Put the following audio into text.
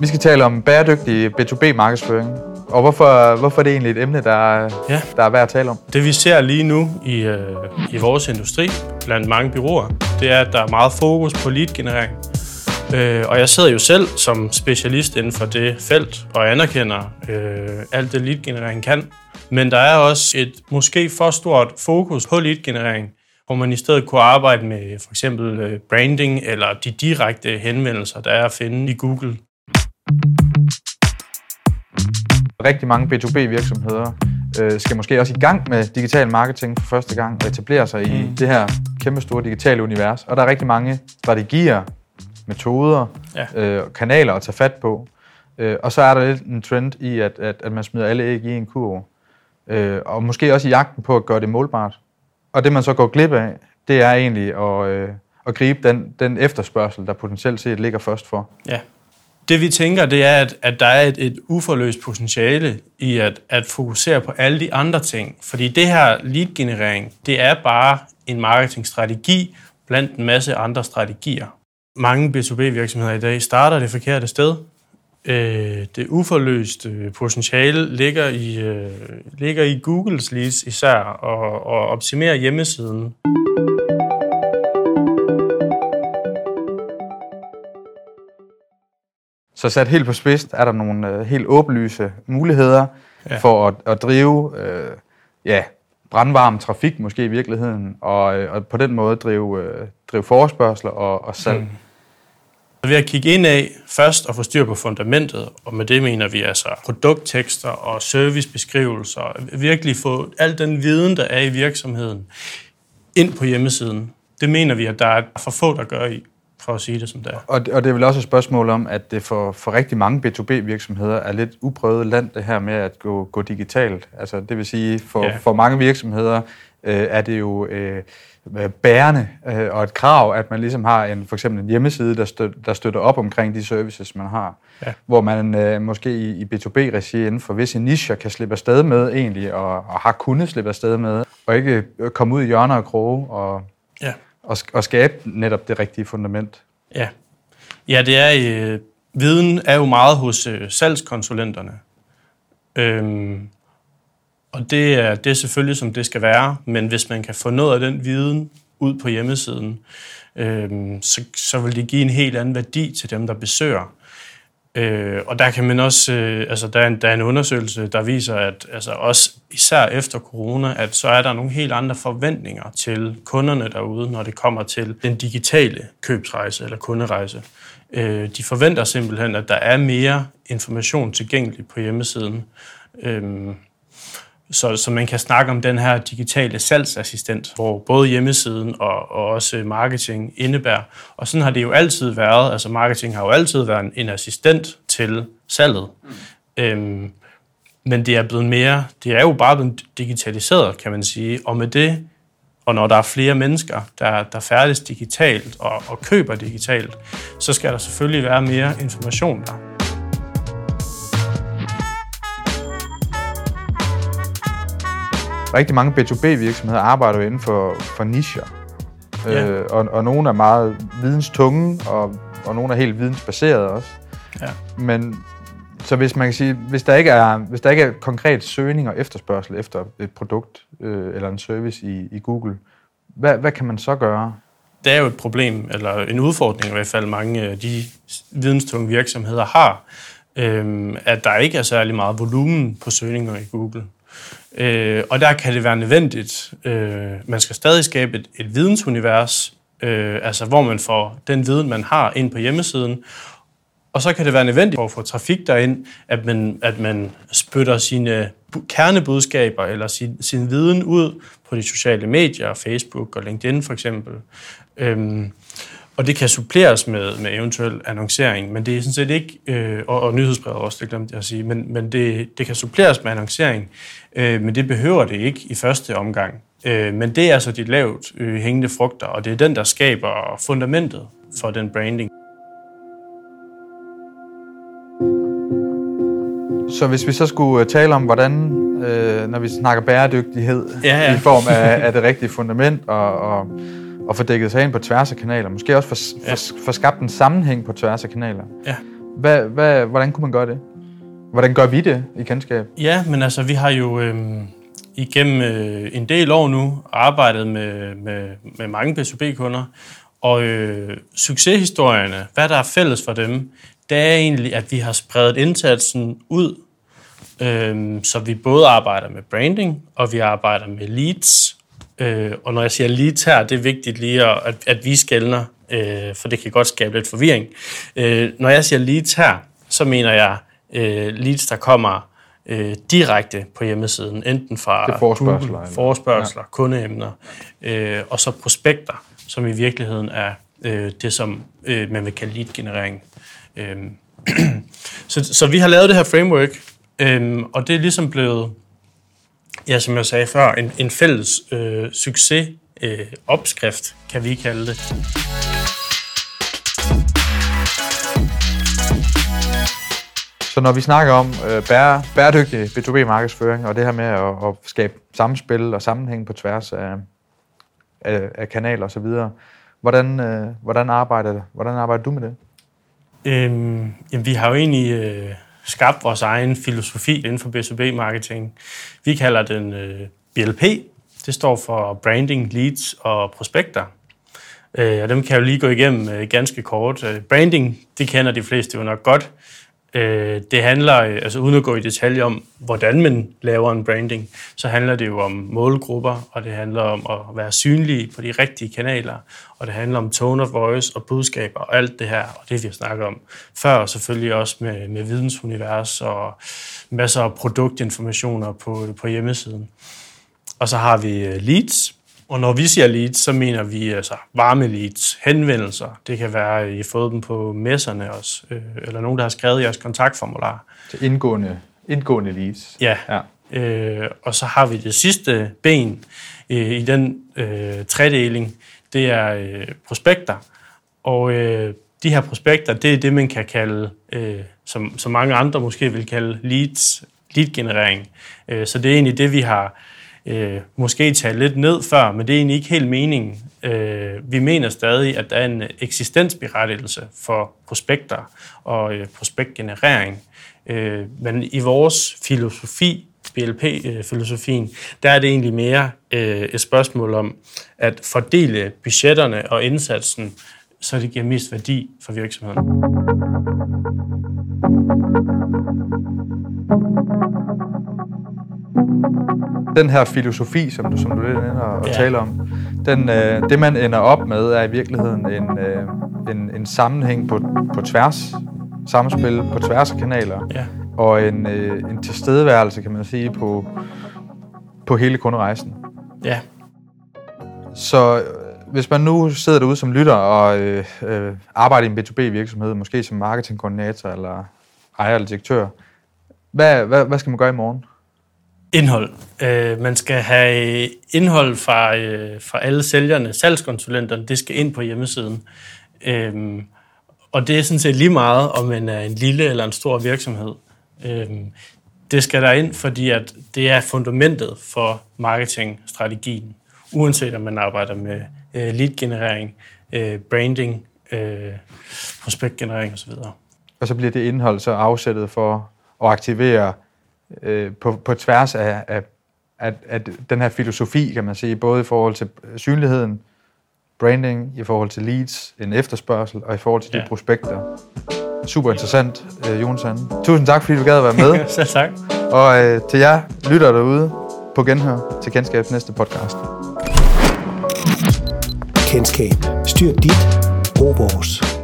Vi skal tale om bæredygtig B2B-markedsføring. Og hvorfor er det egentlig et emne, der er værd at tale om? Det vi ser lige nu i vores industri, blandt mange bureauer, det er, at der er meget fokus på lead-generering. Og jeg sidder jo selv som specialist inden for det felt og anerkender alt det lead-generering kan. Men der er også et måske for stort fokus på lead-generering, hvor man i stedet kunne arbejde med for eksempel branding eller de direkte henvendelser, der er at finde i Google. Rigtig mange B2B-virksomheder skal måske også i gang med digital marketing for første gang og etablere sig i det her kæmpe store digitale univers. Og der er rigtig mange strategier, metoder, kanaler at tage fat på. Og så er der lidt en trend i, at man smider alle æg i en kurv. Og måske også i jagten på at gøre det målbart. Og det man så går glip af, det er egentlig at gribe den efterspørgsel, der potentielt set ligger først for. Ja. Det vi tænker, det er, at der er et uforløst potentiale i at fokusere på alle de andre ting. Fordi det her lead-generering, det er bare en marketingstrategi blandt en masse andre strategier. Mange B2B-virksomheder i dag starter det forkerte sted. Det uforløste potentiale ligger i Googles leads især og optimerer hjemmesiden. Så sat helt på spidsen er der nogle helt åbenlyse muligheder for at drive brandvarm trafik måske i virkeligheden, og på den måde drive forespørgsler og salg. Ved at kigge ind af først og få styr på fundamentet, og med det mener vi altså produkttekster og servicebeskrivelser, virkelig få al den viden, der er i virksomheden, ind på hjemmesiden. Det mener vi, at der er for få, der gør i, for at sige det som det er. Og det er vel også et spørgsmål om, at det for rigtig mange B2B-virksomheder er lidt uprøvet land, det her med at gå digitalt. Altså det vil sige, for mange virksomheder er det jo bærende og et krav, at man ligesom har for eksempel en hjemmeside, der støtter op omkring de services, man har. Ja. Hvor man måske i B2B-regi inden for visse nicher kan slippe afsted med egentlig, og har kunnet slippe afsted med, og ikke komme ud i hjørner og kroge og skabe netop det rigtige fundament. Ja, det er viden er jo meget hos salgskonsulenterne. Og det er selvfølgelig, som det skal være, men hvis man kan få noget af den viden ud på hjemmesiden, så vil det give en helt anden værdi til dem, der besøger. Og der kan man også, der er en undersøgelse, der viser, at også især efter corona, at så er der nogle helt andre forventninger til kunderne derude, når det kommer til den digitale købsrejse eller kunderejse. De forventer simpelthen, at der er mere information tilgængelig på hjemmesiden. Så man kan snakke om den her digitale salgsassistent, hvor både hjemmesiden og også marketing indebærer. Og sådan har det jo altid været. Altså marketing har jo altid været en assistent til salget. Men det er blevet mere, det er jo bare blevet digitaliseret, kan man sige. Og med det, og når der er flere mennesker, der færdes digitalt og køber digitalt, så skal der selvfølgelig være mere information der. Rigtig mange B2B-virksomheder arbejder jo inden for nicher, og nogle er meget videnstunge, og nogle er helt vidensbaserede også. Ja. Men så hvis man kan sige, hvis der ikke er konkret søgning og efterspørgsel efter et produkt eller en service i Google, hvad kan man så gøre? Det er jo et problem, eller en udfordring i hvert fald mange af de videnstunge virksomheder har, at der ikke er særlig meget volumen på søgninger i Google. Og der kan det være nødvendigt. Man skal stadig skabe et vidensunivers, hvor man får den viden, man har, ind på hjemmesiden. Og så kan det være nødvendigt for at få trafik derind, at man spytter sine kernebudskaber eller sin viden ud på de sociale medier, Facebook og LinkedIn for eksempel. Og det kan suppleres med eventuel annoncering, men det er sådan set ikke, og nyhedsbrevet også, det glemte jeg at sige, men det kan suppleres med annoncering, men det behøver det ikke i første omgang. Men det er altså de lavt hængende frugter, og det er den, der skaber fundamentet for den branding. Så hvis vi så skulle tale om, hvordan, når vi snakker bæredygtighed i form af det rigtige fundament og få dækket sig ind på tværs af kanaler. Måske også få skabt en sammenhæng på tværs af kanaler. Ja. Hvordan kunne man gøre det? Hvordan gør vi det i Kendskab? Ja, men altså, vi har jo igennem en del år nu arbejdet med mange B2B-kunder, og succeshistorierne, hvad der er fælles for dem, det er egentlig, at vi har spredt indsatsen ud, så vi både arbejder med branding, og vi arbejder med leads. Og når jeg siger leads her, det er vigtigt lige at vi skelner, for det kan godt skabe lidt forvirring. Når jeg siger leads her, så mener jeg leads, der kommer direkte på hjemmesiden, enten fra forespørgsler, ja, kundeemner, og så prospekter, som i virkeligheden er det, som man vil kalde lead-generering. Så vi har lavet det her framework, og det er ligesom blevet, ja, som jeg sagde før, en fælles succesopskrift, kan vi kalde det. Så når vi snakker om bæredygtig B2B-markedsføring og det her med at skabe samspil og sammenhæng på tværs af kanaler osv., hvordan arbejder du med det? Jamen, vi har jo egentlig skabt vores egen filosofi inden for B2B-marketing. Vi kalder den BLP. Det står for Branding, Leads og Prospekter. Og dem kan jeg jo lige gå igennem ganske kort. Branding, det kender de fleste jo nok godt. Det handler, altså uden at gå i detalje om, hvordan man laver en branding, så handler det jo om målgrupper, og det handler om at være synlig på de rigtige kanaler, og det handler om tone of voice og budskaber og alt det her, og det vi har snakket om før, og selvfølgelig også med vidensunivers og masser af produktinformationer på hjemmesiden. Og så har vi leads, og når vi siger leads, så mener vi altså varme leads, henvendelser. Det kan være, at I har fået dem på messerne også, eller nogen, der har skrevet jeres kontaktformular. Så indgående leads. Ja. Og så har vi det sidste ben i den tredeling. Det er prospekter. Og de her prospekter, det er det, man kan kalde, som mange andre måske vil kalde leads, lead-generering. Så det er egentlig det, vi har måske tage lidt ned før, men det er egentlig ikke helt meningen. Vi mener stadig, at der er en eksistensberettigelse for prospekter og prospektgenerering. Men i vores filosofi, BLP-filosofien, der er det egentlig mere et spørgsmål om at fordele budgetterne og indsatsen, så det giver mest værdi for virksomheden. Den her filosofi, som du lidt ender og taler om, det man ender op med, er i virkeligheden en sammenhæng på tværs, samspil på tværs af kanaler, og en tilstedeværelse, kan man sige, på hele kunderejsen. Ja. Så hvis man nu sidder derude som lytter og arbejder i en B2B-virksomhed, måske som marketingkoordinator eller ejer eller direktør, hvad skal man gøre i morgen? Indhold. Man skal have indhold fra alle sælgerne. Salgskonsulenterne, det skal ind på hjemmesiden. Og det er sådan set lige meget, om man er en lille eller en stor virksomhed. Det skal der ind, fordi at det er fundamentet for marketingstrategien. Uanset om man arbejder med lead-generering, branding, prospektgenerering osv. Og så bliver det indhold så afsættet for at aktivere på tværs af den her filosofi, kan man sige, både i forhold til synligheden, branding, i forhold til leads, en efterspørgsel og i forhold til de prospekter. Super interessant, Jonatan. Tusind tak, fordi du gad at være med. Selv tak. Og til jer lytter derude, på genhør til Kendskabs næste podcast. Kendskab. Styr dit. Brug vores.